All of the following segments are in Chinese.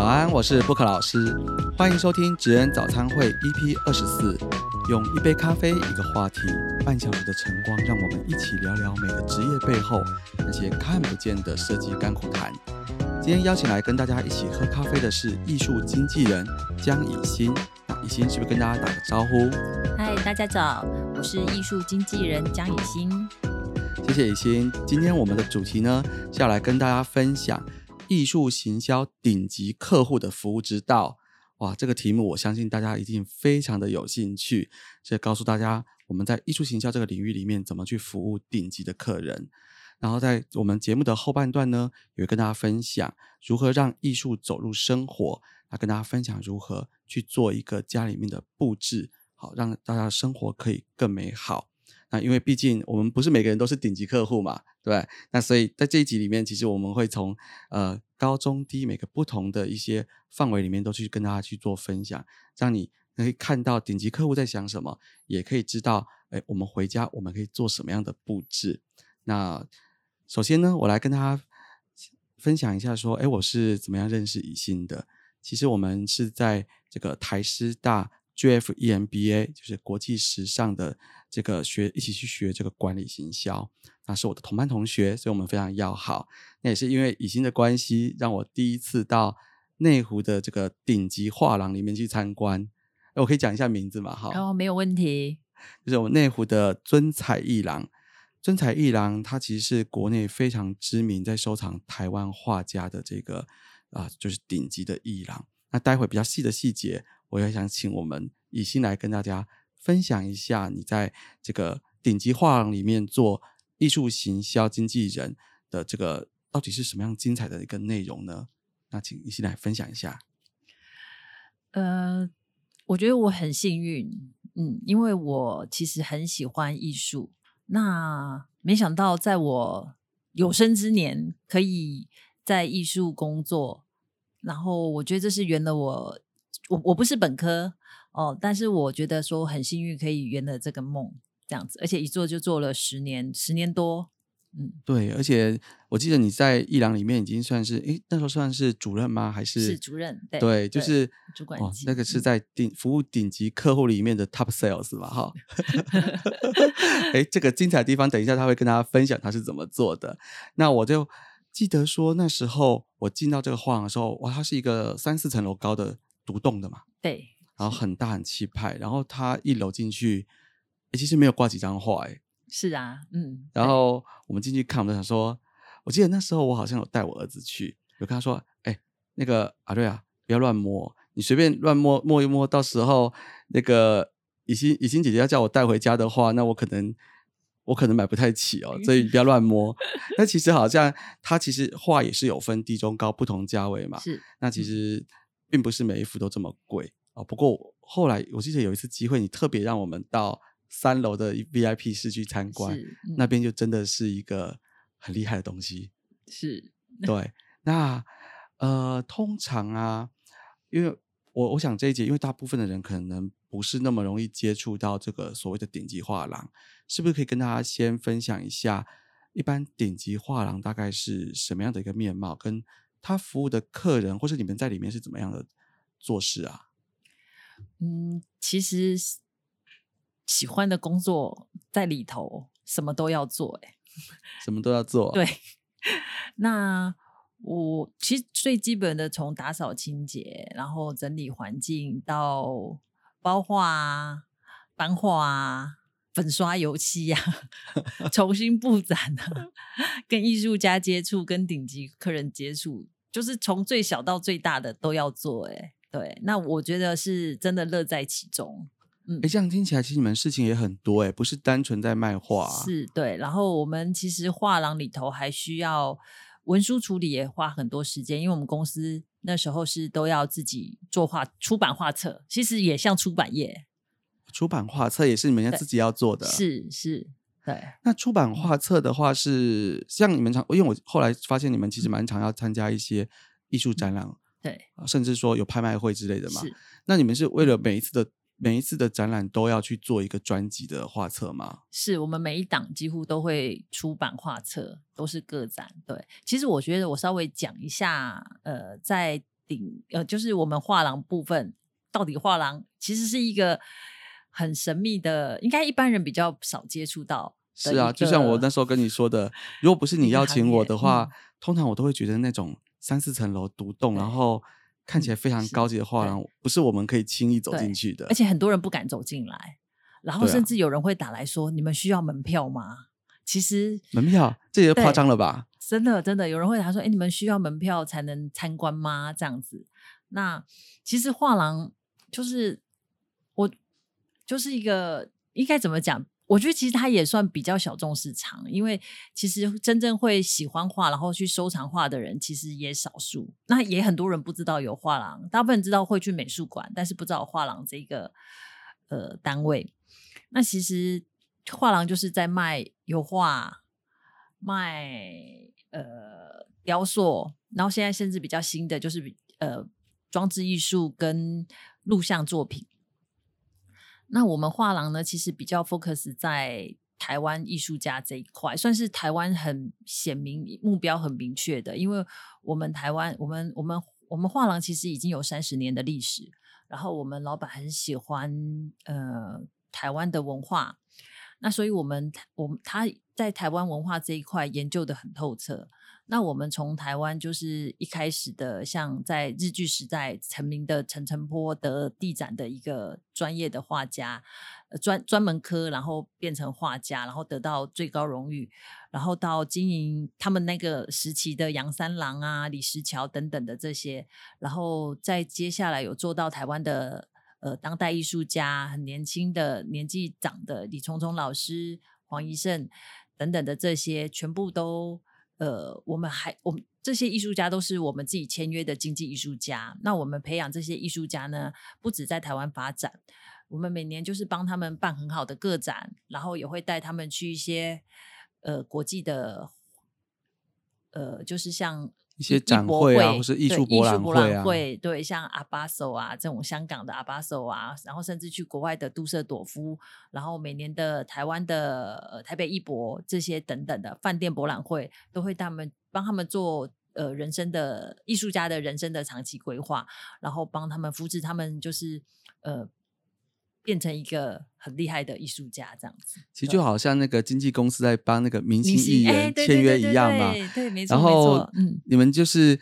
早安，我是布克老师，欢迎收听职人早餐会 EP24，用一杯咖啡一个话题，半小时的晨光，让我们一起聊聊每个职业背后那些看不见的设计甘苦谈。今天邀请来跟大家一起喝咖啡的是艺术经纪人江以欣。以欣是不是跟大家打个招呼？嗨，大家早，我是艺术经纪人江以欣。谢谢以欣。今天我们的主题呢，是要来跟大家分享艺术行销顶级客户的服务之道。哇，这个题目我相信大家一定非常的有兴趣，所以告诉大家我们在艺术行销这个领域里面怎么去服务顶级的客人。然后在我们节目的后半段呢，也会跟大家分享如何让艺术走入生活，跟大家分享如何去做一个家里面的布置，好让大家的生活可以更美好。那因为毕竟我们不是每个人都是顶级客户嘛，对，那所以在这一集里面，其实我们会从高中低每个不同的一些范围里面都去跟大家去做分享，让你可以看到顶级客户在想什么，也可以知道我们回家我们可以做什么样的布置。那首先呢，我来跟大家分享一下说我是怎么样认识以欣的。其实我们是在这个台师大 GFEMBA， 就是国际时尚的这个一起去学这个管理行销，那是我的同班同学，所以我们非常要好。那也是因为以欣的关系，让我第一次到内湖的这个顶级画廊里面去参观。我可以讲一下名字吗？没有问题。就是我们内湖的尊彩艺廊。尊彩艺廊它其实是国内非常知名在收藏台湾画家的这个就是顶级的艺廊。那待会比较细的细节，我也想请我们以欣来跟大家分享一下你在这个顶级画廊里面做艺术行销经纪人的这个到底是什么样精彩的一个内容呢？那请以欣来分享一下。我觉得我很幸运，因为我其实很喜欢艺术，那没想到在我有生之年可以在艺术工作，然后我觉得这是圆了我不是本科但是我觉得说很幸运可以圆了这个梦，这样子，而且一做就做了10年多。对，而且我记得你在艺廊里面已经算是那时候算是主任吗？还是主任？对，就是主管级，那个是在服务顶级客户里面的 top sales 嘛，哈。这个精彩的地方，等一下他会跟大家分享他是怎么做的。那我就记得说那时候我进到这个画廊的时候，哇，它是一个3-4层楼高的独栋的嘛，对，然后很大很气派，然后它一楼进去其实没有挂几张画是啊，然后我们进去看，我们想说，我记得那时候我好像有带我儿子去，有跟他说那个阿瑞啊，不要乱摸，你随便乱摸一摸，到时候那个以欣姐姐要叫我带回家的话，那我可能买不太起所以不要乱摸。那其实好像它其实画也是有分低中高不同价位嘛，是，那其实并不是每一幅都这么贵不过后来我记得有一次机会，你特别让我们到3楼的 VIP 室去参观，那边就真的是一个很厉害的东西，是，对。那通常啊，因为我想这一节，因为大部分的人可能不是那么容易接触到这个所谓的顶级画廊，是不是可以跟大家先分享一下一般顶级画廊大概是什么样的一个面貌，跟他服务的客人或是你们在里面是怎么样的做事啊？其实喜欢的工作在里头什么都要做什么都要做对。那我其实最基本的从打扫清洁，然后整理环境，到包画版画粉刷油漆重新布展跟艺术家接触，跟顶级客人接触，就是从最小到最大的都要做对，那我觉得是真的乐在其中。这样听起来其实你们事情也很多不是单纯在卖画是，对。然后我们其实画廊里头还需要文书处理，也花很多时间，因为我们公司那时候是都要自己做出版画册，其实也像出版业，出版画册也是你们要自己要做的，是，对。那出版画册的话是像你们因为我后来发现你们其实蛮常要参加一些艺术展览，对，甚至说有拍卖会之类的嘛。那你们是为了每一次的展览都要去做一个专辑的画册吗？是，我们每一档几乎都会出版画册，都是个展。对，其实我觉得我稍微讲一下在顶就是我们画廊部分，到底画廊其实是一个很神秘的，应该一般人比较少接触到。是啊，就像我那时候跟你说的，如果不是你邀请我的话，通常我都会觉得那种3-4层楼独栋，然后看起来非常高级的画廊，不是我们可以轻易走进去的。而且很多人不敢走进来，然后甚至有人会打来说，你们需要门票吗？其实门票这也夸张了吧，真的真的有人会打说，你们需要门票才能参观吗？这样子。那其实画廊就是我就是一个应该怎么讲，我觉得其实它也算比较小众市场，因为其实真正会喜欢画然后去收藏画的人其实也少数，那也很多人不知道有画廊，大部分人知道会去美术馆，但是不知道画廊这个单位。那其实画廊就是在卖油画，卖雕塑，然后现在甚至比较新的就是装置艺术跟录像作品。那我们画廊呢，其实比较 focus 在台湾艺术家这一块，算是台湾很显明目标很明确的，因为我们台湾我们画廊其实已经有30年的历史，然后我们老板很喜欢台湾的文化，那所以他在台湾文化这一块研究的很透彻。那我们从台湾就是一开始的，像在日据时代成名的陈澄波的地展的一个专业的画家，专门科，然后变成画家，然后得到最高荣誉，然后到经营他们那个时期的杨三郎啊、李石樵等等的这些，然后再接下来有做到台湾的当代艺术家，很年轻的年纪长的李重重老师、黄宜胜等等的这些，全部都我们这些艺术家都是我们自己签约的经济艺术家。那我们培养这些艺术家呢，不止在台湾发展，我们每年就是帮他们办很好的个展，然后也会带他们去一些国际的就是像一些展会啊，或是艺术博览会啊，对，像阿巴索啊这种香港的阿巴索啊，然后甚至去国外的杜舍朵夫，然后每年的台湾的台北艺博这些等等的饭店博览会，都会帮他们做人生的艺术家的人生的长期规划，然后帮他们扶持他们，就是变成一个很厉害的艺术家这样子。其实就好像那个经纪公司在帮那个明星艺人签约一样嘛，对，没错。然后你们就是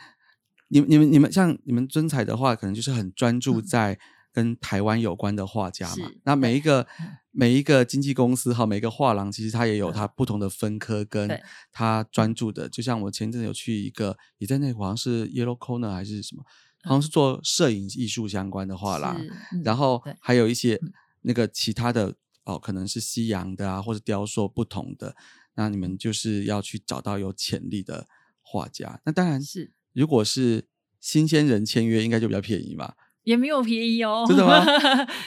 你们像你们尊采的话，可能就是很专注在跟台湾有关的画家嘛。那每一个经纪公司和每一个画廊，其实它也有它不同的分科跟它专注的。就像我前阵有去一个，也在那个好像是 Yellow Corner 还是什么，好像是做摄影艺术相关的画廊，然后还有一些那个其他的可能是西洋的啊，或者雕塑不同的。那你们就是要去找到有潜力的画家。那当然是，如果是新鲜人签约，应该就比较便宜嘛。也没有便宜哦，真的吗？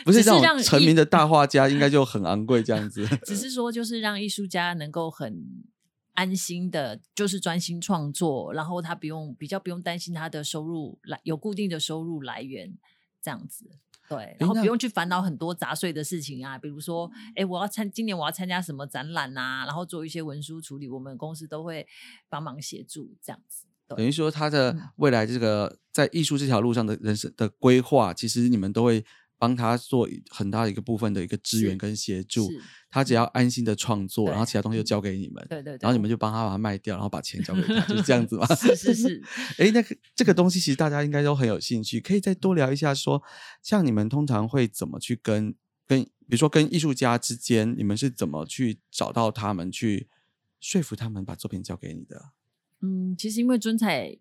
不是那种成名的大画家，应该就很昂贵这样子。只是说，就是让艺术家能够很安心的就是专心创作，然后他比较不用担心他的收入有固定的收入来源这样子，对，然后不用去烦恼很多杂碎的事情啊，比如说今年我要参加什么展览啊，然后做一些文书处理，我们公司都会帮忙协助这样子。等于说他的未来这个在艺术这条路上的人生的规划，其实你们都会帮他做很大的一个部分的一个支援跟协助，他只要安心的创作，然后其他东西就交给你们，对，然后你们就帮他把它卖掉，然后把钱交给他，就是这样子嘛。是。那个这个东西其实大家应该都很有兴趣，可以再多聊一下说，像你们通常会怎么去跟比如说跟艺术家之间，你们是怎么去找到他们，去说服他们把作品交给你的？其实因为尊采已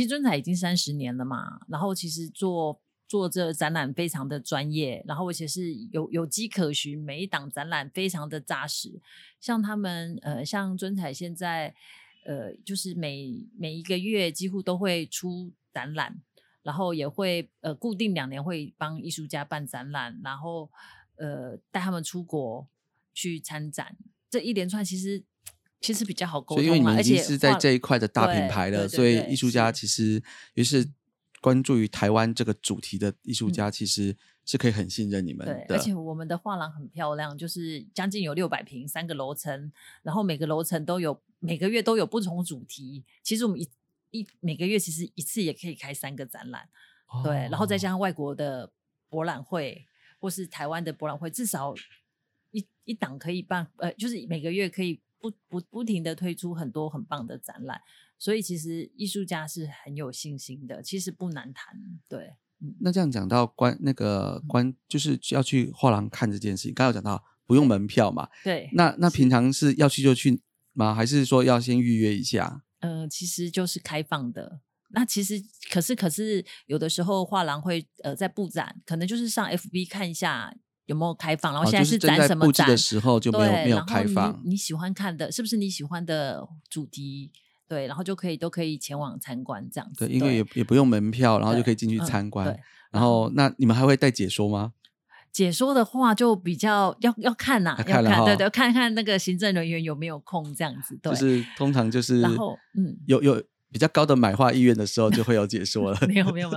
经30年了嘛，然后其实做这展览非常的专业，然后而且是有迹可循，每一档展览非常的扎实。像他们像尊采现在就是每一个月几乎都会出展览，然后也会固定2年会帮艺术家办展览，然后带他们出国去参展。这一连串其实比较好沟通嘛，所以因为你们已经是在这一块的大品牌了，所以艺术家其实也是关注于台湾这个主题的艺术家，其实是可以很信任你们的。对，而且我们的画廊很漂亮，就是将近有600平，3个楼层，然后每个楼层每个月都有不同主题。其实我们一每个月其实一次也可以开3个展览、哦、对，然后再加上外国的博览会或是台湾的博览会，至少一档可以办就是每个月可以不停的推出很多很棒的展览，所以其实艺术家是很有信心的，其实不难谈。对，那这样讲到就是要去画廊看这件事情，刚才有讲到不用门票嘛，对，那平常是要去就去吗？还是说要先预约一下？其实就是开放的。那其实可是有的时候画廊会在布展，可能就是上 FB 看一下有没有开放，然后现在是展什么展，就是正在布置的时候就没有开放。你喜欢看的是不是你喜欢的主题？对，然后都可以前往参观这样子。对，因为也不用门票，然后就可以进去参观。然后那你们还会带解说吗？解说的话就比较要看啦、啊、要看对对，看看那个行政人员有没有空这样子。对，就是通常就是然后有比较高的买画意愿的时候就会有解说了。没有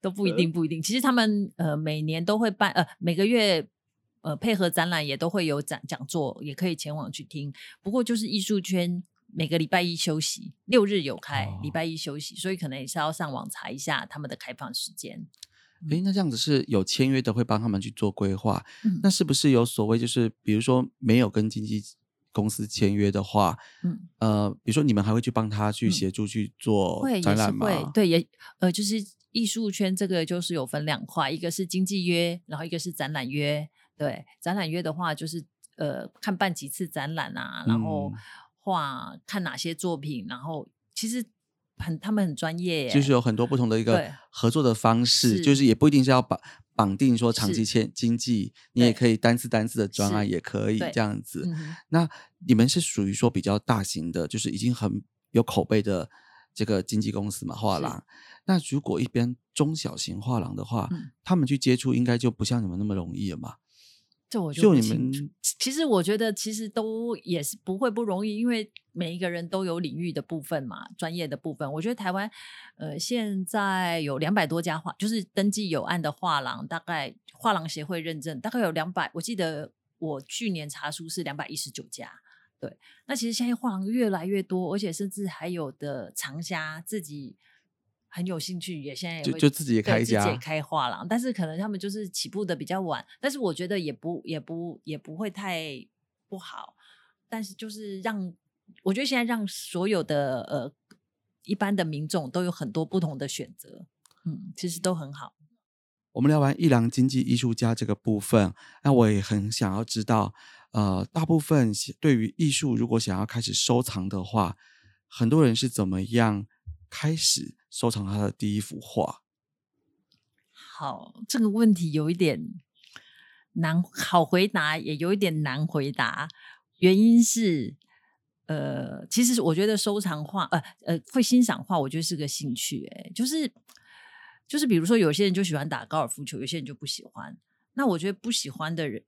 都不一定。其实他们每年都会办每个月配合展览也都会有讲座，也可以前往去听。不过就是艺术圈每个礼拜一休息，6日有开，礼拜一休息，所以可能也是要上网查一下他们的开放时间。那这样子是有签约的会帮他们去做规划、那是不是有所谓就是比如说没有跟经纪公司签约的话、比如说你们还会去帮他去协助去做展览吗？会，对，也就是艺术圈这个就是有分两块，一个是经纪约，然后一个是展览约。对，展览约的话就是看办几次展览啊，然后画看哪些作品，然后其实他们很专业耶，就是有很多不同的一个合作的方式，就是也不一定是要绑定说长期签经纪，你也可以单次的专案也可以这样子。那你们是属于说比较大型的，就是已经很有口碑的这个经纪公司嘛，画廊。那如果一边中小型画廊的话、他们去接触应该就不像你们那么容易了嘛。这我就不清楚。其实我觉得其实都也是不容易，因为每一个人都有领域的部分嘛，专业的部分。我觉得台湾现在有200多家画，就是登记有案的画廊，大概画廊协会认证大概有200，我记得我去年查书是219家。对，那其实现在画廊越来越多，而且甚至还有的藏家自己很有兴趣，也现在也会 就自己也开一家，自己也开画廊，但是可能他们就是起步的比较晚，但是我觉得也不会太不好，但是就是我觉得现在让所有的一般的民众都有很多不同的选择，其实都很好。我们聊完艺廊经纪艺术家这个部分，那我也很想要知道，大部分对于艺术如果想要开始收藏的话，很多人是怎么样开始收藏他的第一幅画？好，这个问题有一点难，好回答也有一点难回答。原因是，其实我觉得收藏画，会欣赏画，我觉得是个兴趣。就是比如说，有些人就喜欢打高尔夫球，有些人就不喜欢。那我觉得不喜欢的人，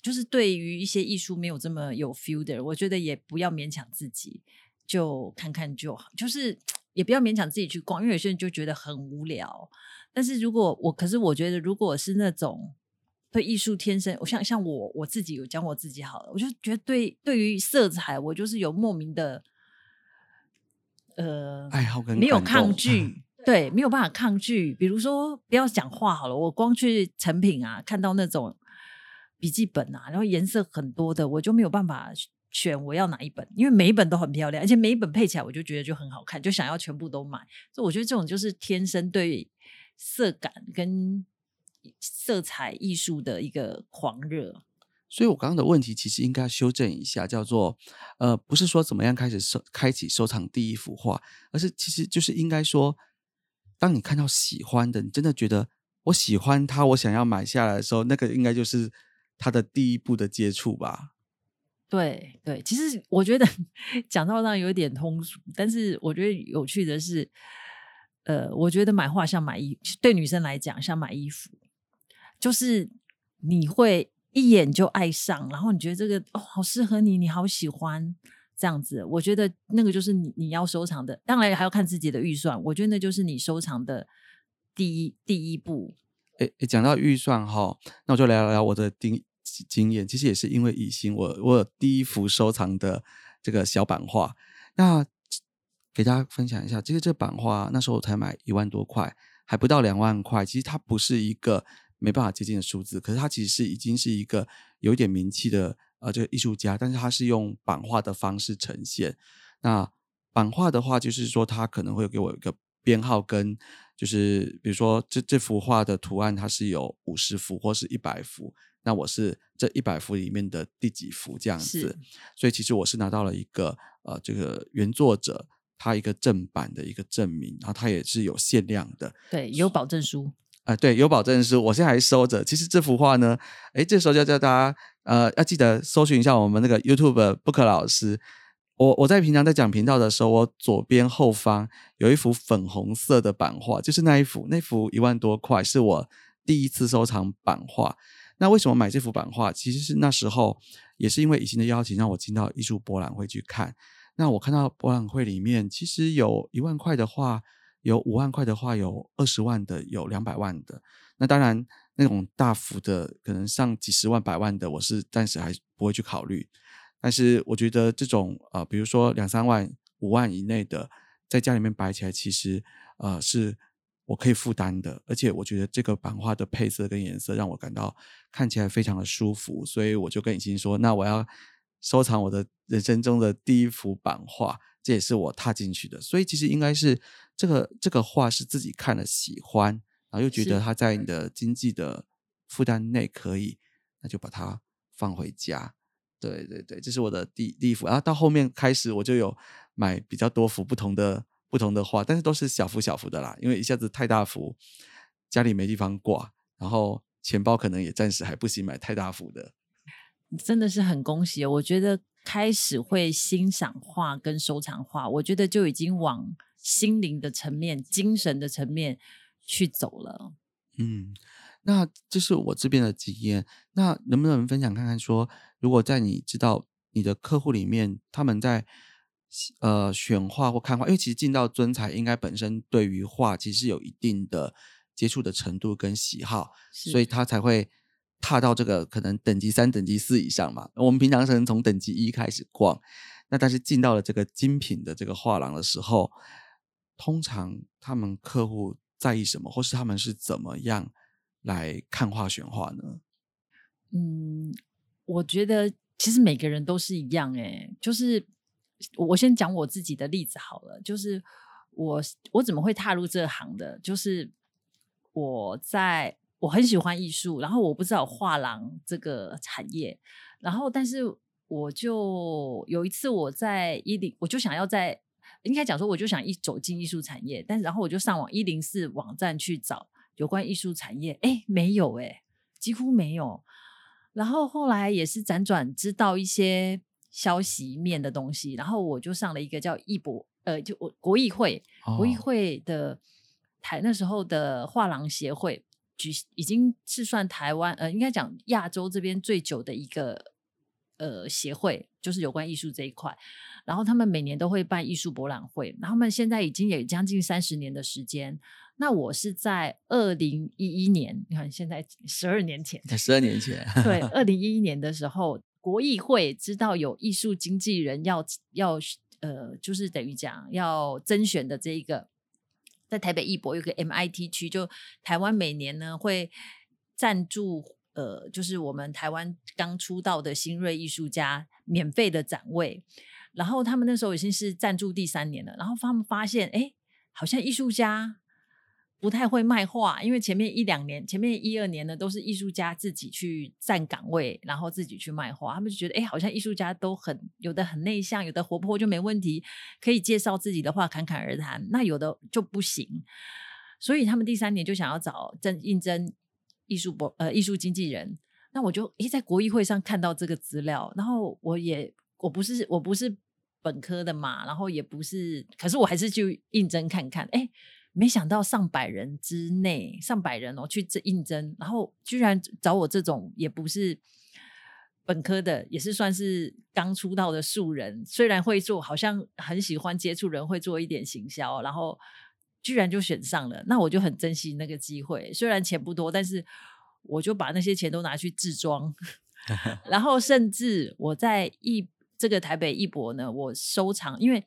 就是对于一些艺术没有这么有 feel 的人，我觉得也不要勉强自己，就看看就好，就是。也不要勉强自己去逛，因为有些人就觉得很无聊。但是我觉得如果是那种对艺术天生，像我自己有讲我自己好了，我就觉得对于色彩，我就是有莫名的爱好跟没有抗拒，对，没有办法抗拒。比如说不要讲话好了，我光去成品啊，看到那种笔记本啊，然后颜色很多的，我就没有办法选我要哪一本，因为每一本都很漂亮，而且每一本配起来我就觉得就很好看，就想要全部都买。所以我觉得这种就是天生对色感跟色彩艺术的一个狂热。所以我刚刚的问题其实应该修正一下，叫做不是说怎么样开启收藏第一幅画，而是其实就是应该说，当你看到喜欢的，你真的觉得我喜欢它，我想要买下来的时候，那个应该就是它的第一步的接触吧。对对，其实我觉得讲到让有点通俗，但是我觉得有趣的是，我觉得买画像买衣服，对女生来讲像买衣服，就是你会一眼就爱上，然后你觉得这个好适合你，你好喜欢这样子。我觉得那个就是你要收藏的，当然还要看自己的预算。我觉得那就是你收藏的第一步。讲到预算哈，那我就来聊我的经验，其实也是因为以心，我有第一幅收藏的这个小版画。那给大家分享一下，其实这版画那时候我才买1万多块，还不到2万块，其实它不是一个没办法接近的数字，可是它其实是已经是一个有点名气的这个艺术家，但是它是用版画的方式呈现。那版画的话就是说它可能会给我一个编号，跟就是比如说 这幅画的图案它是有50幅或是100幅，那我是这100幅里面的第几幅这样子，所以其实我是拿到了一个这个原作者他一个正版的一个证明，然后他也是有限量的，对，有保证书对，有保证书，我现在还收着。其实这幅画呢，这时候就叫大家要记得搜寻一下我们那个 YouTube 布克老师。我在平常在讲频道的时候，我左边后方有一幅粉红色的版画，就是那幅1万多块，是我第一次收藏版画。那为什么买这幅版画？其实是那时候也是因为以前的邀请，让我进到艺术博览会去看。那我看到博览会里面，其实有1万块的画，有5万块的话，有20万的，有200万的。那当然那种大幅的可能上几十万百万的我是暂时还不会去考虑，但是我觉得这种比如说2-3万5万以内的在家里面摆起来，其实是我可以负担的，而且我觉得这个版画的配色跟颜色让我感到看起来非常的舒服，所以我就跟以欣说，那我要收藏我的人生中的第一幅版画，这也是我踏进去的。所以其实应该是这个画是自己看了喜欢，然后又觉得它在你的经济的负担内可以，那就把它放回家。对对对，这是我的第一幅。然后到后面开始我就有买比较多幅不同的画，但是都是小幅的啦，因为一下子太大幅家里没地方挂，然后钱包可能也暂时还不行买太大幅的。真的是很恭喜，我觉得开始会欣赏画跟收藏画，我觉得就已经往心灵的层面、精神的层面去走了。嗯，那这是我这边的经验。那能不能分享看看说，如果在你知道你的客户里面，他们在选画或看画，因为其实进到尊才应该本身对于画其实有一定的接触的程度跟喜好，所以他才会踏到这个可能等级3、等级4以上嘛。我们平常是从等级1开始逛，那但是进到了这个精品的这个画廊的时候，通常他们客户在意什么，或是他们是怎么样来看画选画呢？嗯，我觉得其实每个人都是一样就是我先讲我自己的例子好了，就是我怎么会踏入这行的，就是我很喜欢艺术，然后我不知道画廊这个产业，然后但是我就有一次我在10，我就想要在应该讲说我就想走进艺术产业，但是然后我就上网104网站去找有关艺术产业，没有几乎没有。然后后来也是辗转知道一些消息面的东西，然后我就上了一个叫就国艺会，国艺会的台那时候的画廊协会。已经是算台湾应该讲亚洲这边最久的一个协会，就是有关艺术这一块。然后他们每年都会办艺术博览会，然后他们现在已经也将近30年的时间。那我是在2011年，你看现在12年前对，2011年的时候国艺会知道有艺术经纪人要就是等于讲要甄选的这一个，在台北艺博有个 MIT 区，就台湾每年呢会赞助就是我们台湾刚出道的新锐艺术家免费的展位。然后他们那时候已经是赞助第3年了，然后他们发现好像艺术家不太会卖画，因为前面1-2年呢都是艺术家自己去站岗位，然后自己去卖画。他们就觉得好像艺术家都有的很内向，有的活泼就没问题，可以介绍自己的画侃侃而谈，那有的就不行。所以他们第3年就想要找应征艺术经纪人。那我就在国艺会上看到这个资料，然后我不是本科的嘛，然后也不是，可是我还是去应征看看。没想到100人之内，100人去应征，然后居然找我这种也不是本科的，也是算是刚出道的素人，虽然会做，好像很喜欢接触人，会做一点行销，然后居然就选上了。那我就很珍惜那个机会，虽然钱不多，但是我就把那些钱都拿去置装然后甚至我在这个台北艺博呢，我收藏，因为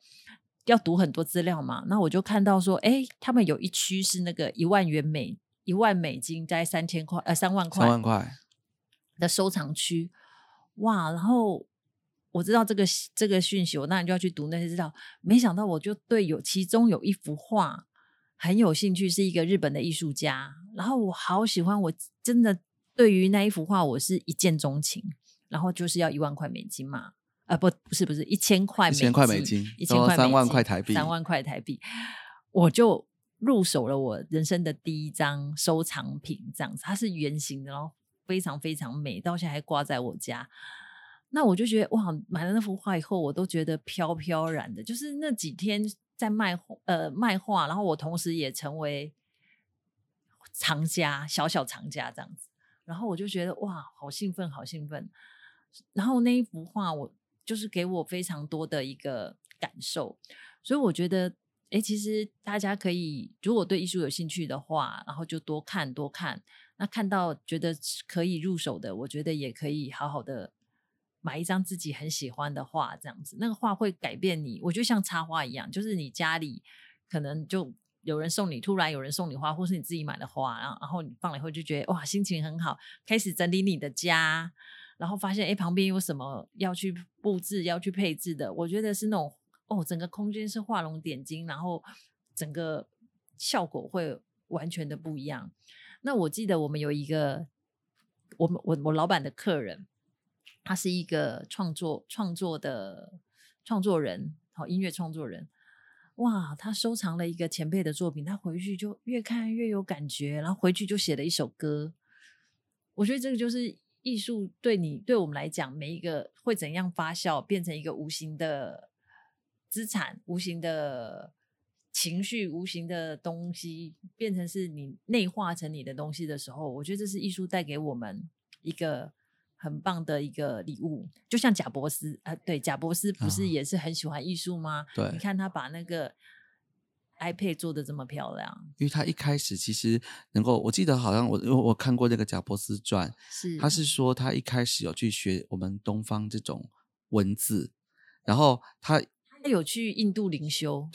要读很多资料嘛，那我就看到说哎，他们有一区是那个1万元美1万美金在3000块3万块3万块的收藏区。哇，然后我知道这个讯息，我当然就要去读那些资料，没想到我就对其中有一幅画很有兴趣，是一个日本的艺术家，然后我好喜欢，我真的对于那一幅画我是一见钟情，然后就是要1万块美金嘛，不是1000块美金1000块美金3万块台币3万块台币，我就入手了我人生的第一张收藏品，这样子它是圆形的，然后非常非常美，到现在还挂在我家。那我就觉得哇，买了那幅画以后我都觉得飘飘然的，就是那几天在卖画，然后我同时也成为藏家，小藏家这样子，然后我就觉得哇，好兴奋。然后那一幅画我就是给我非常多的一个感受，所以我觉得哎，其实大家可以如果对艺术有兴趣的话，然后就多看，那看到觉得可以入手的，我觉得也可以好好的买一张自己很喜欢的画，这样子那个画会改变你，我觉得像插花一样，就是你家里可能就突然有人送你花，或是你自己买的花，然后你放了以后就觉得哇，心情很好，开始整理你的家，然后发现哎，旁边有什么要去布置要去配置的，我觉得是那种哦，整个空间是画龙点睛，然后整个效果会完全的不一样。那我记得我们有一个我老板的客人，他是一个创作人，音乐创作人。哇，他收藏了一个前辈的作品，他回去就越看越有感觉，然后回去就写了一首歌。我觉得这个就是艺术，对我们来讲，每一个会怎样发酵，变成一个无形的资产，无形的情绪，无形的东西，变成是你内化成你的东西的时候，我觉得这是艺术带给我们一个很棒的一个礼物。就像贾伯斯对，贾伯斯不是也是很喜欢艺术吗？对，你看他把那个 iPad 做得这么漂亮，因为他一开始其实能够，我记得好像我看过那个贾伯斯传，他是说他一开始有去学我们东方这种文字，然后他有去印度灵修，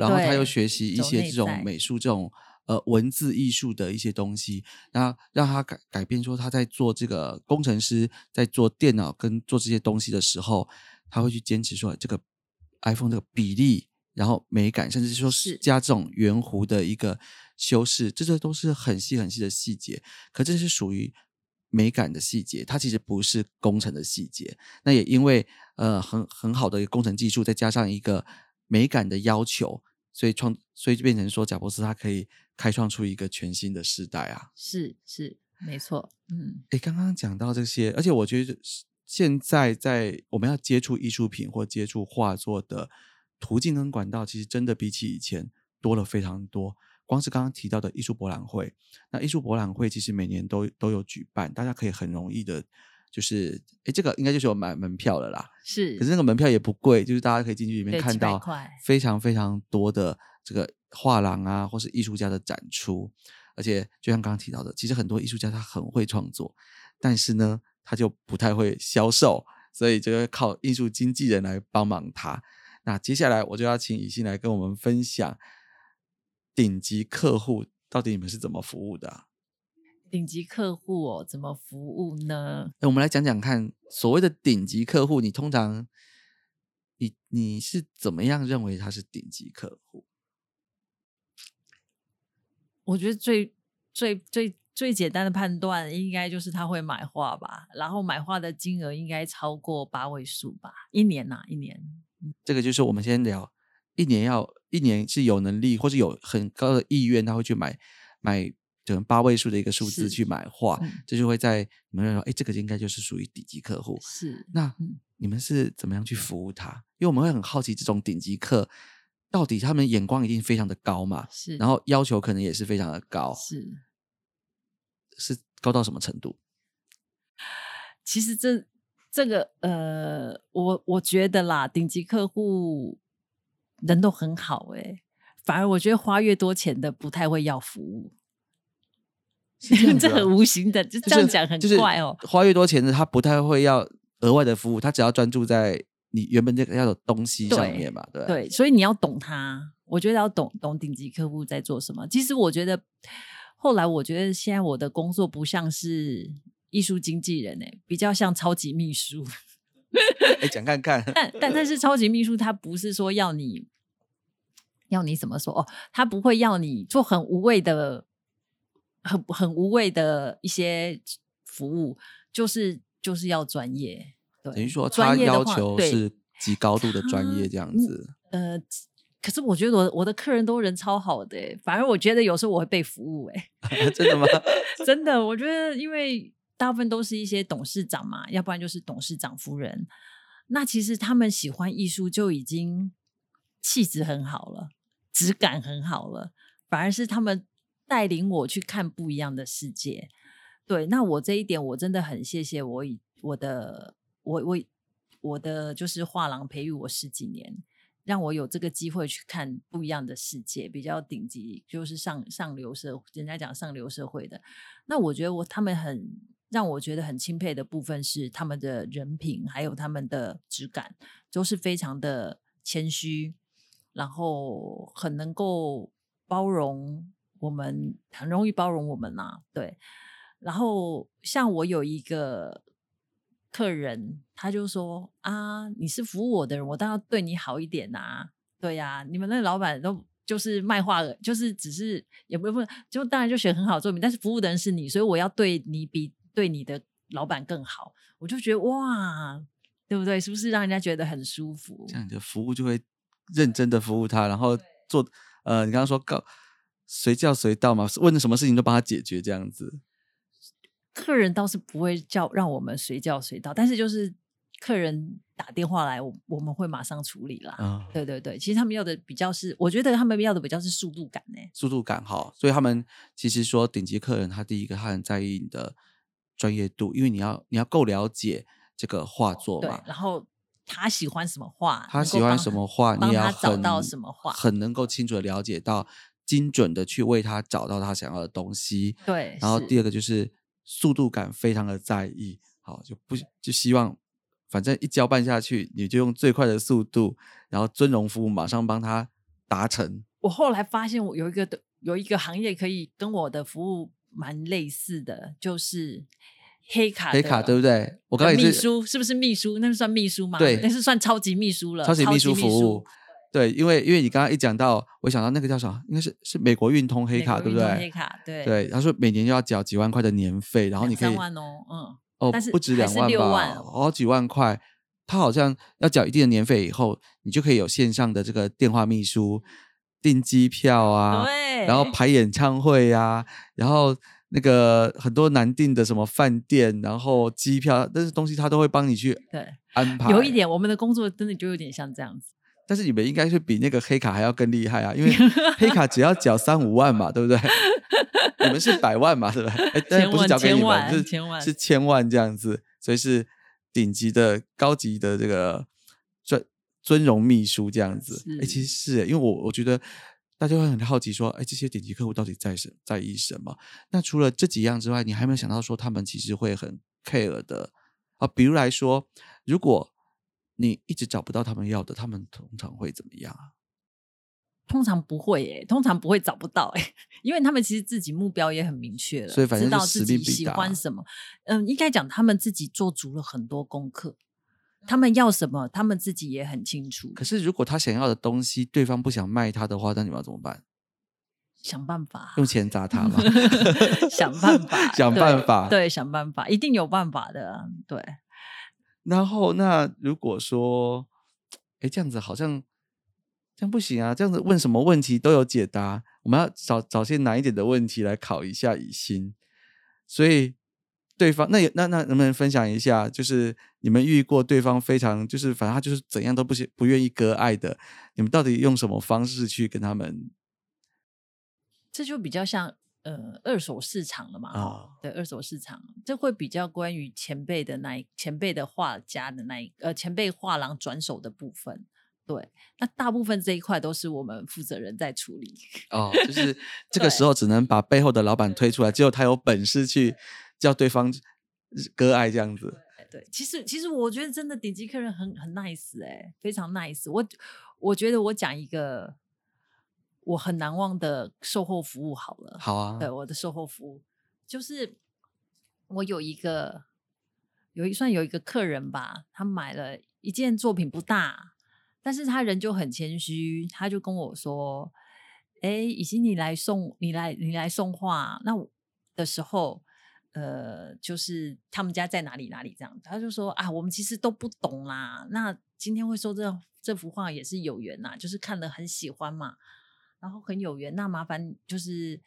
然后他又学习一些这种美术这种文字艺术的一些东西，那让他改变说他在做这个工程师，在做电脑跟做这些东西的时候，他会去坚持说这个 iPhone 这个比例，然后美感，甚至说加这种圆弧的一个修饰，这些都是很细的细节，可这是属于美感的细节，它其实不是工程的细节。那也因为很好的工程技术，再加上一个美感的要求，所以就变成说贾伯斯他可以开创出一个全新的时代啊。是没错。嗯，刚刚讲到这些，而且我觉得现在在我们要接触艺术品或接触画作的途径跟管道，其实真的比起以前多了非常多。光是刚刚提到的艺术博览会，那艺术博览会其实每年都有举办，大家可以很容易的就是这个应该就是有买门票了啦，是，可是那个门票也不贵，就是大家可以进去里面看到非常非常多的这个画廊啊，或是艺术家的展出。而且就像刚刚提到的，其实很多艺术家他很会创作，但是呢他就不太会销售，所以就会靠艺术经纪人来帮忙他。那接下来我就要请以欣来跟我们分享顶级客户到底你们是怎么服务的啊？顶级客户哦，怎么服务呢？我们来讲讲看，所谓的顶级客户，你通常你是怎么样认为他是顶级客户？我觉得最简单的判断应该就是他会买画吧，然后买画的金额应该超过8位数吧，一年。这个就是我们先聊一年是有能力或是有很高的意愿，他会去买可能8位数的一个数字去买画，这就会在你们认为这个应该就是属于顶级客户。是，那你们是怎么样去服务他？因为我们会很好奇这种顶级客到底他们眼光一定非常的高嘛，是，然后要求可能也是非常的高，是高到什么程度？其实这个我觉得啦，顶级客户人都很好反而我觉得花越多钱的不太会要服务。这很无形的，就这样讲很怪哦。就是花越多钱的他不太会要额外的服务，他只要专注在你原本这个要有东西上面嘛， 对， 对，所以你要懂它，我觉得要懂顶级客户在做什么。其实我觉得后来我觉得现在我的工作不像是艺术经纪人、欸、比较像超级秘书、欸、讲看看但是超级秘书他不是说要你怎么说哦，他不会要你做很无谓的一些服务，就是要专业，对，等于说他要求是极高度的专业这样子。可是我觉得我的客人都人超好的、欸、反而我觉得有时候我会被服务、欸、真的吗？真的，我觉得因为大部分都是一些董事长嘛，要不然就是董事长夫人，那其实他们喜欢艺术就已经气质很好了，质感很好了，反而是他们带领我去看不一样的世界。对，那我这一点我真的很谢谢我的就是画廊培育我10几年，让我有这个机会去看不一样的世界，比较顶级，就是上流社会，人家讲上流社会的。那我觉得他们很让我觉得很钦佩的部分是他们的人品，还有他们的质感，都是非常的谦虚，然后很能够包容我们，很容易包容我们啊。对，然后像我有一个客人他就说啊，你是服务我的人，我当然要对你好一点啊。对啊，你们那老板都就是卖画，就是只是也不是，就当然就选很好作品，但是服务的人是你，所以我要对你比对你的老板更好。我就觉得哇，对不对？是不是让人家觉得很舒服？这样你的服务就会认真的服务他，然后做你刚刚说随叫随到嘛，问什么事情都帮他解决这样子。客人倒是不会让我们随叫随到，但是就是客人打电话来，我们会马上处理啦、嗯、对对对，其实他们要的比较是，我觉得他们要的比较是速度感、欸、速度感好。所以他们其实说顶级客人他第一个他很在意你的专业度，因为你要够了解这个画作嘛，对，然后他喜欢什么画，他喜欢什么画，你要找到什么画，很能够清楚的了解到，精准的去为他找到他想要的东西。对，然后第二个就是速度感非常的在意，好，就希望反正一交办下去你就用最快的速度，然后尊荣服务马上帮他达成。我后来发现我有一个行业可以跟我的服务蛮类似的，就是黑卡对不对？我刚才秘书，是不是秘书？那是算秘书吗？对，那是算超级秘书了，超级秘书服务。对，因为你刚刚一讲到，我想到那个叫什么，应该是美国运通黑卡，对不对？黑卡，对对。他说每年要缴几万块的年费，然后你可以2-3万哦，嗯，哦，但是不止2万吧，6万哦，几万块。他好像要缴一定的年费以后，你就可以有线上的这个电话秘书，订机票啊，然后排演唱会啊，然后那个很多难订的什么饭店，然后机票，但是东西他都会帮你去安排。有一点，我们的工作真的就有点像这样子。但是你们应该是比那个黑卡还要更厉害啊，因为黑卡只要缴3-5万嘛，对不对？你们是100万嘛，对不对？但不是缴给你们，是1000万这样子，所以是顶级的、高级的这个尊荣秘书这样子。其实是耶，因为我觉得大家会很好奇说，这些顶级客户到底在意什么？那除了这几样之外，你还没有想到说他们其实会很 care 的啊，比如来说，如果你一直找不到他们要的，他们通常会怎么样啊？通常不会耶，通常不会找不到耶，因为他们其实自己目标也很明确了，所以反正知道自己喜欢什么。应该讲他们自己做足了很多功课，他们要什么他们自己也很清楚。可是如果他想要的东西对方不想卖他的话，那你们要怎么办？想办法，用钱砸他吗？想办法，想办法， 对， 对，想办法，一定有办法的。对，然后那如果说这样子好像这样不行啊，这样子问什么问题都有解答，我们要找些难一点的问题来考一下疑心。所以对方那能不能分享一下，就是你们遇过对方非常就是反正他就是怎样都不愿意割爱的，你们到底用什么方式去跟他们？这就比较像二手市场了嘛、哦、对，二手市场这会比较关于前辈的画家的前辈画廊转手的部分。对，那大部分这一块都是我们负责人在处理哦，就是这个时候只能把背后的老板推出来，只有他有本事去叫对方割爱这样子。对，其实我觉得真的顶级客人很 nice 欸，非常 nice。我觉得我讲一个我很难忘的售后服务好了。好啊，对，我的售后服务就是我有一个客人吧，他买了一件作品不大，但是他人就很谦虚，他就跟我说：“哎，以及你来送画，那我的时候。”就是他们家在哪里这样，他就说啊，我们其实都不懂啦。那今天会收这幅画也是有缘啦，就是看了很喜欢嘛，然后很有缘。那麻烦就是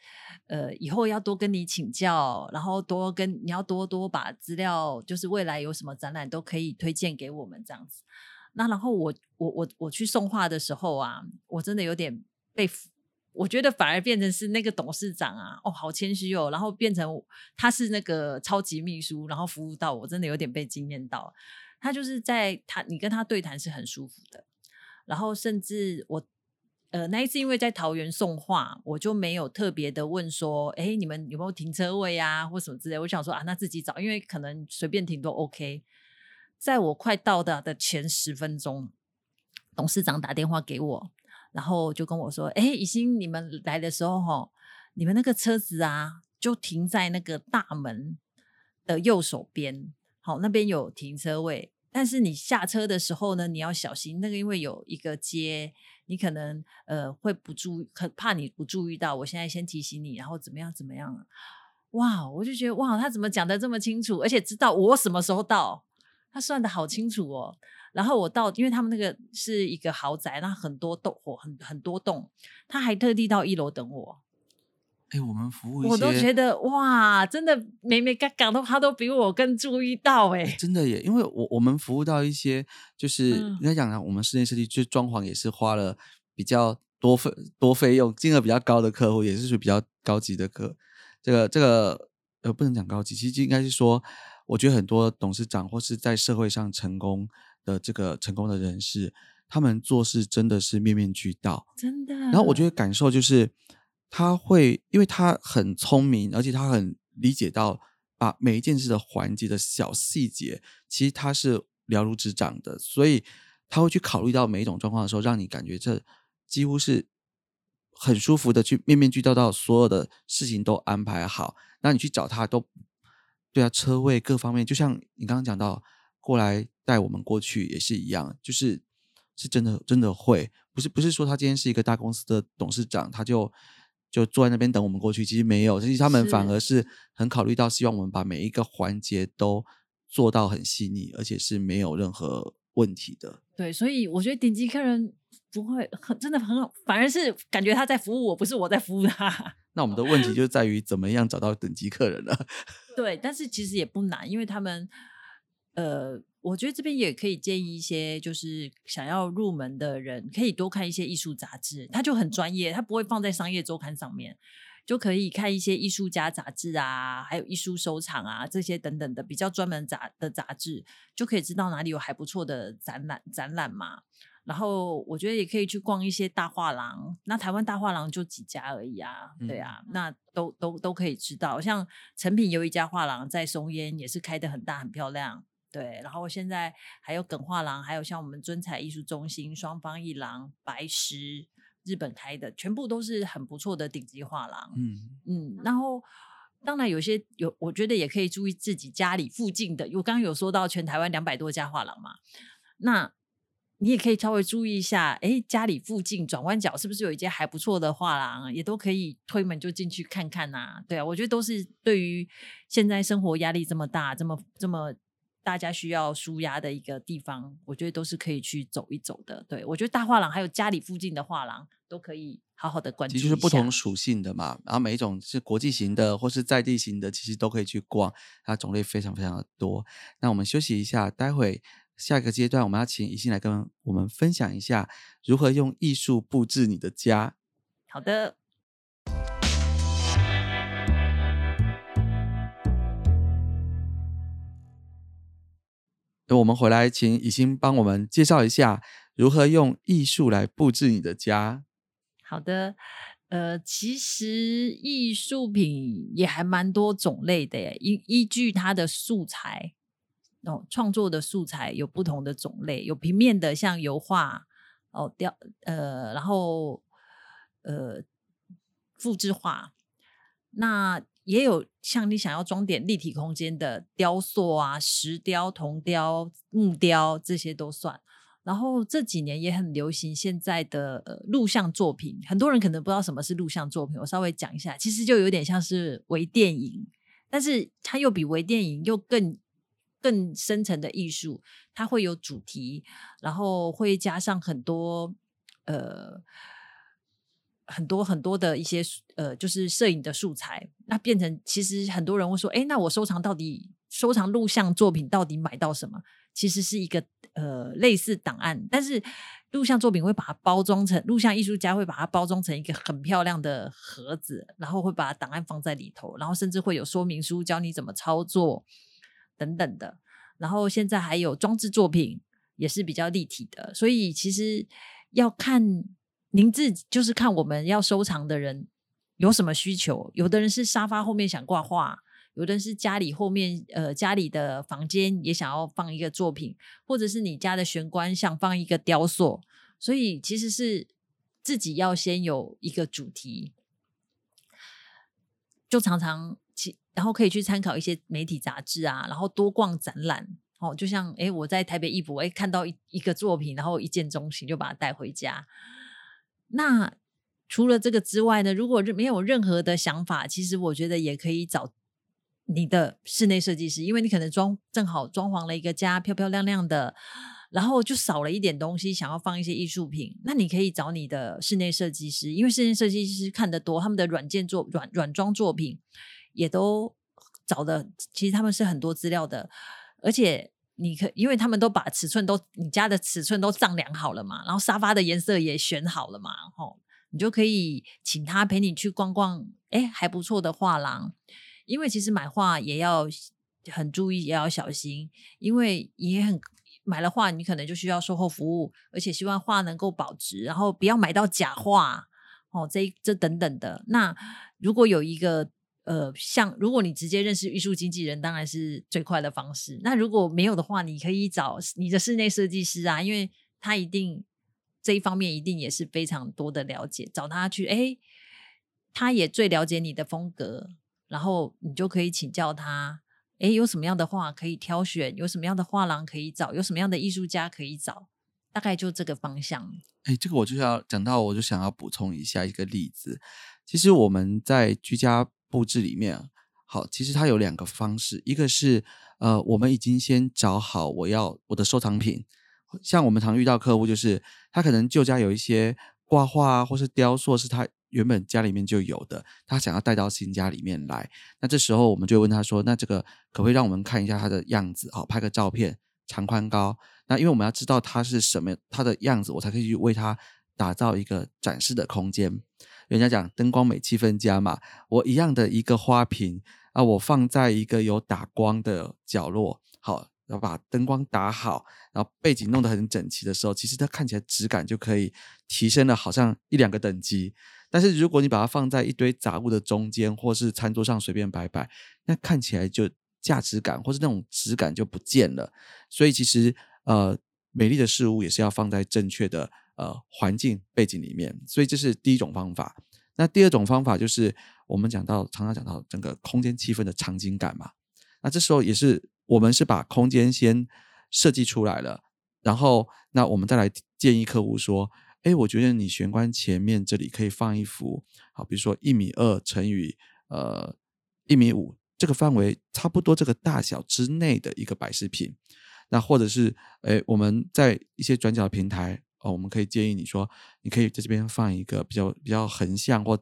以后要多跟你请教，然后你要多把资料，就是未来有什么展览都可以推荐给我们这样子。那然后我去送画的时候啊，我真的有点被。我觉得反而变成是那个董事长啊，哦，好谦虚哦，然后变成他是那个超级秘书，然后服务到我真的有点被惊艳到。他就是你跟他对谈是很舒服的，然后甚至我那一次因为在桃园送画，我就没有特别的问说，哎，你们有没有停车位啊或什么之类的，我想说啊，那自己找，因为可能随便停都 OK。在我快到达的前10分钟，董事长打电话给我。然后就跟我说，哎，以欣，你们来的时候哦，你们那个车子啊，就停在那个大门的右手边，好，那边有停车位。但是你下车的时候呢，你要小心，那个因为有一个街，你可能会不注意，怕你不注意到，我现在先提醒你，然后怎么样。哇，我就觉得哇，他怎么讲得这么清楚，而且知道我什么时候到，他算得好清楚哦。然后我到，因为他们那个是一个豪宅，那很多栋，他还特地到1楼等我。哎，我们服务一些，我都觉得哇，真的每每嘎嘎都他都比我更注意到哎，真的耶！因为我们服务到一些，就是应该讲啊，我们室内设计就装潢也是花了比较多费用，金额比较高的客户，也是属于比较高级的客。这个不能讲高级，其实应该是说，我觉得很多董事长或是在社会上成功的人士，他们做事真的是面面俱到，真的。然后我觉得感受就是他会，因为他很聪明，而且他很理解到把每一件事的环节的小细节，其实他是了如指掌的，所以他会去考虑到每一种状况的时候，让你感觉这几乎是很舒服的去面面俱到，到所有的事情都安排好，那你去找他都对啊，车位各方面，就像你刚刚讲到过来带我们过去也是一样，就是真的会，不是说他今天是一个大公司的董事长，他就坐在那边等我们过去，其实没有，其实他们反而是很考虑到，希望我们把每一个环节都做到很细腻，而且是没有任何问题的。对，所以我觉得顶级客人不会真的很好，反而是感觉他在服务我，不是我在服务他。那我们的问题就在于怎么样找到顶级客人呢？对，但是其实也不难，因为他们。我觉得这边也可以建议一些，就是想要入门的人，可以多看一些艺术杂志，它就很专业，它不会放在商业周刊上面，就可以看一些艺术家杂志啊，还有艺术收藏啊这些等等的比较专门的杂志，就可以知道哪里有还不错的展览嘛。然后我觉得也可以去逛一些大画廊，那台湾大画廊就几家而已啊，对啊，那都可以知道，像成品有一家画廊在松烟，也是开得很大很漂亮。对，然后现在还有耿画廊，还有像我们尊彩艺术中心、双方艺廊、白石，日本开的，全部都是很不错的顶级画廊。然后当然有些我觉得也可以注意自己家里附近的，我刚刚有说到全台湾200多家画廊嘛，那你也可以稍微注意一下，哎，家里附近转弯角是不是有一间还不错的画廊，也都可以推门就进去看看啊。对啊，我觉得都是对于现在生活压力这么大，这么。大家需要舒压的一个地方，我觉得都是可以去走一走的。对，我觉得大画廊还有家里附近的画廊都可以好好的关注一下。其实就是不同属性的嘛，然后每一种是国际型的或是在地型的，其实都可以去逛，它种类非常非常的多。那我们休息一下，待会下一个阶段我们要请怡欣来跟我们分享一下如何用艺术布置你的家。好的。我们回来请怡欣帮我们介绍一下如何用艺术来布置你的家。好的，其实艺术品也还蛮多种类的耶，依据它的素材哦，创作的素材有不同的种类，有平面的像油画哦雕然后复制画，那也有像你想要装点立体空间的雕塑啊，石雕、铜雕、木雕这些都算。然后这几年也很流行现在的录像作品，很多人可能不知道什么是录像作品，我稍微讲一下，其实就有点像是微电影，但是它又比微电影又更深层的艺术，它会有主题，然后会加上很多很多的一些就是摄影的素材，那变成其实很多人会说，哎，那我收藏录像作品到底买到什么？其实是一个类似档案，但是录像作品会把它包装成，录像艺术家会把它包装成一个很漂亮的盒子，然后会把档案放在里头，然后甚至会有说明书教你怎么操作等等的。然后现在还有装置作品也是比较立体的，所以其实要看您自己，就是看我们要收藏的人有什么需求。有的人是沙发后面想挂画，有的人是家里后面家里的房间也想要放一个作品，或者是你家的玄关想放一个雕塑，所以其实是自己要先有一个主题，就常常然后可以去参考一些媒体杂志啊，然后多逛展览哦，就像我在台北艺博看到一个作品，然后一见钟情就把它带回家。那除了这个之外呢，如果没有任何的想法，其实我觉得也可以找你的室内设计师，因为你可能正好装潢了一个家，漂漂亮亮的，然后就少了一点东西，想要放一些艺术品，那你可以找你的室内设计师，因为室内设计师看得多，他们的软装作品也都找的，其实他们是很多资料的，而且因为他们都把尺寸你家的尺寸都丈量好了嘛，然后沙发的颜色也选好了嘛，你就可以请他陪你去逛逛还不错的画廊。因为其实买画也要很注意，也要小心，因为买了画你可能就需要售后服务，而且希望画能够保值，然后不要买到假画这等等的。那如果有一个如果你直接认识艺术经纪人，当然是最快的方式。那如果没有的话，你可以找你的室内设计师啊，因为他一定这一方面一定也是非常多的了解，找他去，他也最了解你的风格，然后你就可以请教他，有什么样的画可以挑选，有什么样的画廊可以找，有什么样的艺术家可以找，大概就这个方向。这个我就要讲到，我就想要补充一下一个例子。其实我们在居家布置里面，好，其实它有两个方式，一个是我们已经先找好我的收藏品，像我们常遇到客户就是他可能旧家有一些挂画或是雕塑是他原本家里面就有的，他想要带到新家里面来，那这时候我们就会问他说，那这个可不可以让我们看一下他的样子，好，拍个照片，长宽高，那因为我们要知道他是什么他的样子，我才可以去为他打造一个展示的空间。人家讲灯光美气氛佳嘛，我一样的一个花瓶啊，我放在一个有打光的角落，好，然后把灯光打好，然后背景弄得很整齐的时候，其实它看起来质感就可以提升了好像一两个等级。但是如果你把它放在一堆杂物的中间，或是餐桌上随便摆摆，那看起来就价值感或是那种质感就不见了。所以其实美丽的事物也是要放在正确的环境背景里面，所以这是第一种方法。那第二种方法就是我们常常讲到整个空间气氛的场景感嘛。那这时候也是我们是把空间先设计出来了，然后那我们再来建议客户说，我觉得你玄关前面这里可以放一幅，好，比如说1.2x1.5 这个范围差不多这个大小之内的一个摆饰品。那或者是我们在一些转角平台我们可以建议你说，你可以在这边放一个比较横向或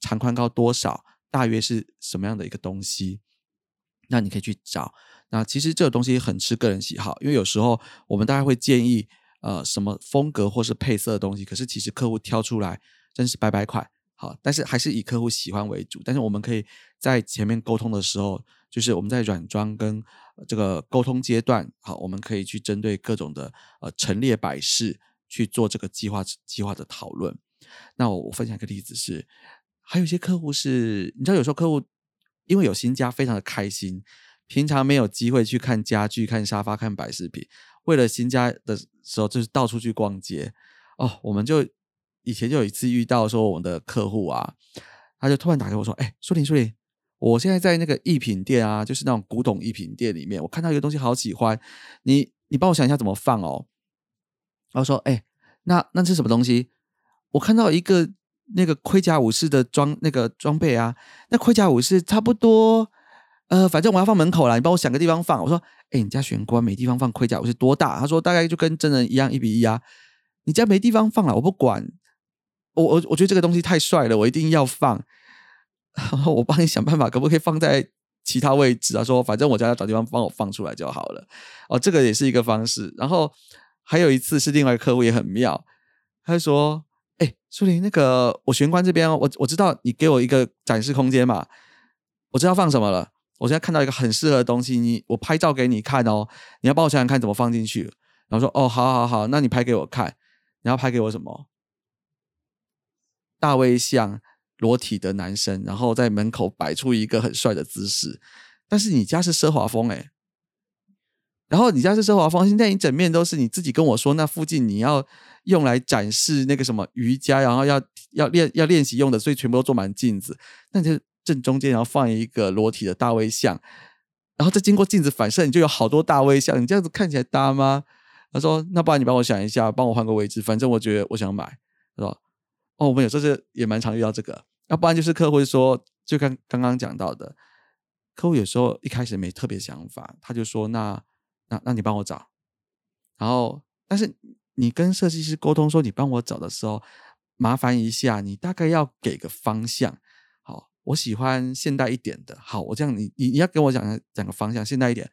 长宽高多少，大约是什么样的一个东西，那你可以去找。那其实这个东西很吃个人喜好，因为有时候我们大概会建议什么风格或是配色的东西，可是其实客户挑出来真是百款，好，但是还是以客户喜欢为主。但是我们可以在前面沟通的时候，就是我们在软装跟这个沟通阶段，好，我们可以去针对各种的陈列摆饰去做这个计划的讨论。那我分享一个例子是，还有一些客户是，你知道有时候客户因为有新家非常的开心，平常没有机会去看家具、看沙发、看摆饰品，为了新家的时候就是到处去逛街。哦，我们就以前就有一次遇到说我们的客户啊，他就突然打给我说，哎，舒林，我现在在那个艺品店啊，就是那种古董艺品店里面，我看到一个东西好喜欢，你帮我想一下怎么放哦。然后说，哎，那是什么东西？我看到一个那个盔甲武士的装备啊，那盔甲武士差不多反正我要放门口啦，你帮我想个地方放。我说，哎，你家玄关没地方放盔甲武士多大？他说大概就跟真人一样1:1啊。你家没地方放啦，我不管，我觉得这个东西太帅了，我一定要放。然后我帮你想办法可不可以放在其他位置啊，说反正我家要找地方帮我放出来就好了。哦，这个也是一个方式。然后还有一次是另外一个客户也很妙，他就说，哎，舒林，那个我玄关这边，我知道你给我一个展示空间嘛，我知道放什么了，我现在看到一个很适合的东西，我拍照给你看哦，你要帮我想想看怎么放进去。然后说，哦，好，那你拍给我看。你要拍给我什么？大卫像裸体的男生，然后在门口摆出一个很帅的姿势。但是你家是奢华风欸，然后你家是奢华风，现在你整面都是，你自己跟我说那附近你要用来展示那个什么瑜伽，然后要练习用的，所以全部都做满镜子。那你就正中间然后放一个裸体的大卫像，然后再经过镜子反射，你就有好多大卫像，你这样子看起来搭吗？他说，那不然你帮我想一下，帮我换个位置，反正我觉得我想买。他说，哦，我们有时候也蛮常遇到这个。要不然就是客户说，就跟刚刚讲到的，客户有时候一开始没特别想法，他就说那你帮我找。然后但是你跟设计师沟通说你帮我找的时候，麻烦一下，你大概要给个方向。好，我喜欢现代一点的，好，我这样你要给我讲个方向，现代一点，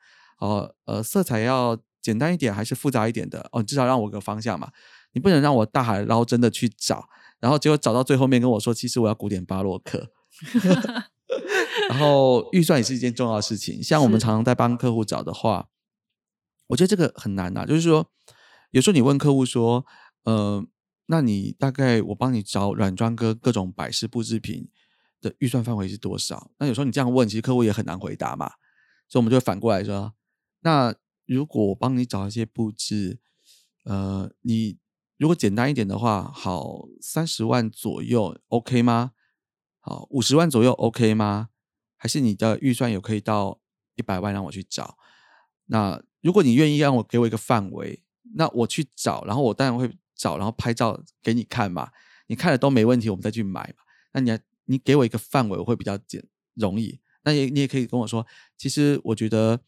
色彩要简单一点还是复杂一点的，哦，你至少让我个方向嘛，你不能让我大海捞针的去找，然后结果找到最后面跟我说，其实我要古典巴洛克。然后预算也是一件重要的事情，像我们常常在帮客户找的话，我觉得这个很难啊。就是说有时候你问客户说那你大概我帮你找软装跟各种摆饰布置品的预算范围是多少，那有时候你这样问，其实客户也很难回答嘛，所以我们就反过来说，那如果我帮你找一些布置，你如果简单一点的话，好，30万左右 OK 吗？好，50万左右 OK 吗？还是你的预算有可以到100万让我去找？那如果你愿意让我给我一个范围，那我去找，然后我当然会找，然后拍照给你看嘛，你看了都没问题，我们再去买嘛。那你给我一个范围，我会比较容易。那你也可以跟我说，其实我觉得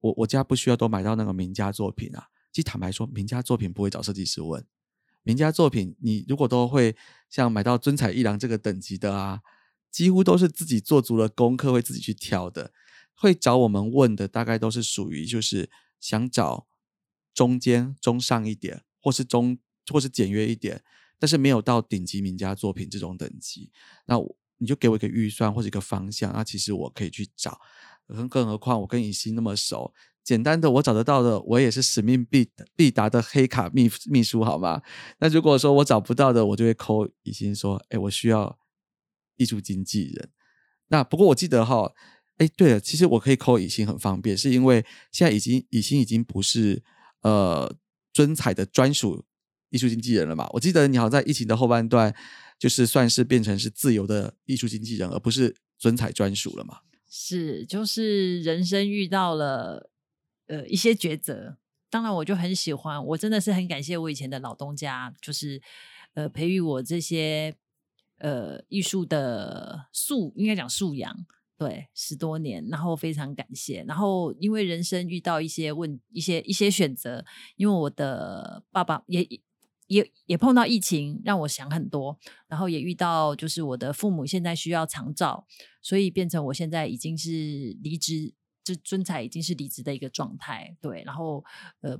我家不需要都买到那个名家作品啊。其实坦白说，名家作品不会找设计师问，名家作品你如果都会像买到尊彩一郎这个等级的啊，几乎都是自己做足了功课，会自己去挑的。会找我们问的大概都是属于就是想找中间中上一点，或是简约一点，但是没有到顶级名家作品这种等级。那你就给我一个预算或者一个方向，那其实我可以去找。更何况我跟尹昕那么熟，简单的我找得到的，我也是使命必达的黑卡秘书好吗？那如果说我找不到的，我就会call尹昕说，哎，我需要艺术经纪人。那不过我记得哈，哎，对了，其实我可以call以欣很方便，是因为现在以欣已经不是尊彩的专属艺术经纪人了嘛。我记得你好像在疫情的后半段，就是算是变成是自由的艺术经纪人，而不是尊彩专属了嘛。是，就是人生遇到了一些抉择，当然我就很喜欢，我真的是很感谢我以前的老东家，就是培育我这些艺术的应该讲素养。对，10多年，然后非常感谢。然后因为人生遇到一些选择，因为我的爸爸也碰到疫情，让我想很多，然后也遇到就是我的父母现在需要长照，所以变成我现在已经是离职，这尊彩已经是离职的一个状态。对，然后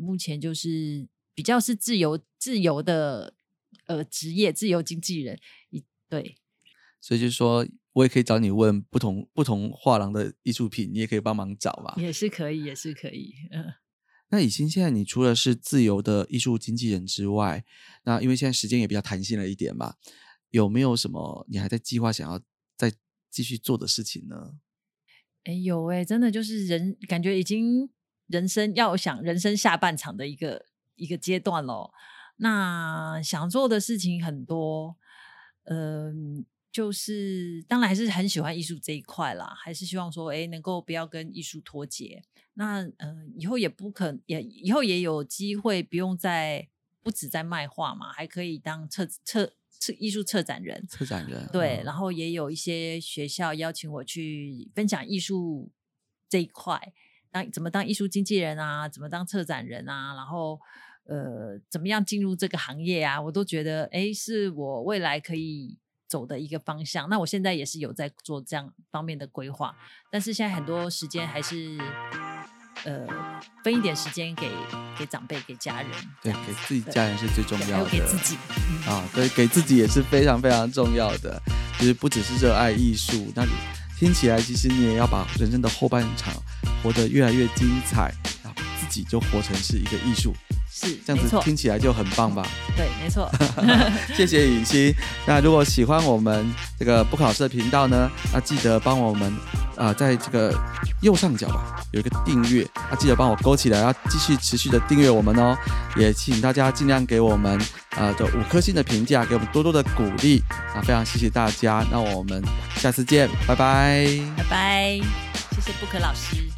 目前就是比较是自由的职业，自由经纪人。对，所以就是说，我也可以找你问不同画廊的艺术品，你也可以帮忙找嘛，也是可以。那以欣，现在你除了是自由的艺术经纪人之外，那因为现在时间也比较弹性了一点嘛，有没有什么你还在计划想要再继续做的事情呢？哎，有哎，真的就是人感觉已经人生要想人生下半场的一个阶段咯。那想做的事情很多，就是当然还是很喜欢艺术这一块啦，还是希望说哎能够不要跟艺术脱节。那以后也不可也以后也有机会不用再不只在卖画嘛，还可以当艺术策展人，对、然后也有一些学校邀请我去分享艺术这一块，怎么当艺术经纪人啊，怎么当策展人啊，然后怎么样进入这个行业啊，我都觉得哎是我未来可以走的一个方向。那我现在也是有在做这样方面的规划，但是现在很多时间还是分一点时间给长辈给家人，对，给自己家人是最重要的，还有给自己、啊，对，给自己也是非常非常重要的，就是不只是热爱艺术，那你听起来其实你也要把人生的后半场活得越来越精彩，然后自己就活成是一个艺术，是这样子听起来就很棒吧？对，没错。谢谢允欣。那如果喜欢我们这个不考试的频道呢，那记得帮我们在这个右上角吧有一个订阅，记得帮我勾起来，要继续持续的订阅我们哦。也请大家尽量给我们这5颗星的评价，给我们多多的鼓励啊！非常谢谢大家，那我们下次见，拜拜，拜拜，谢谢布克老师。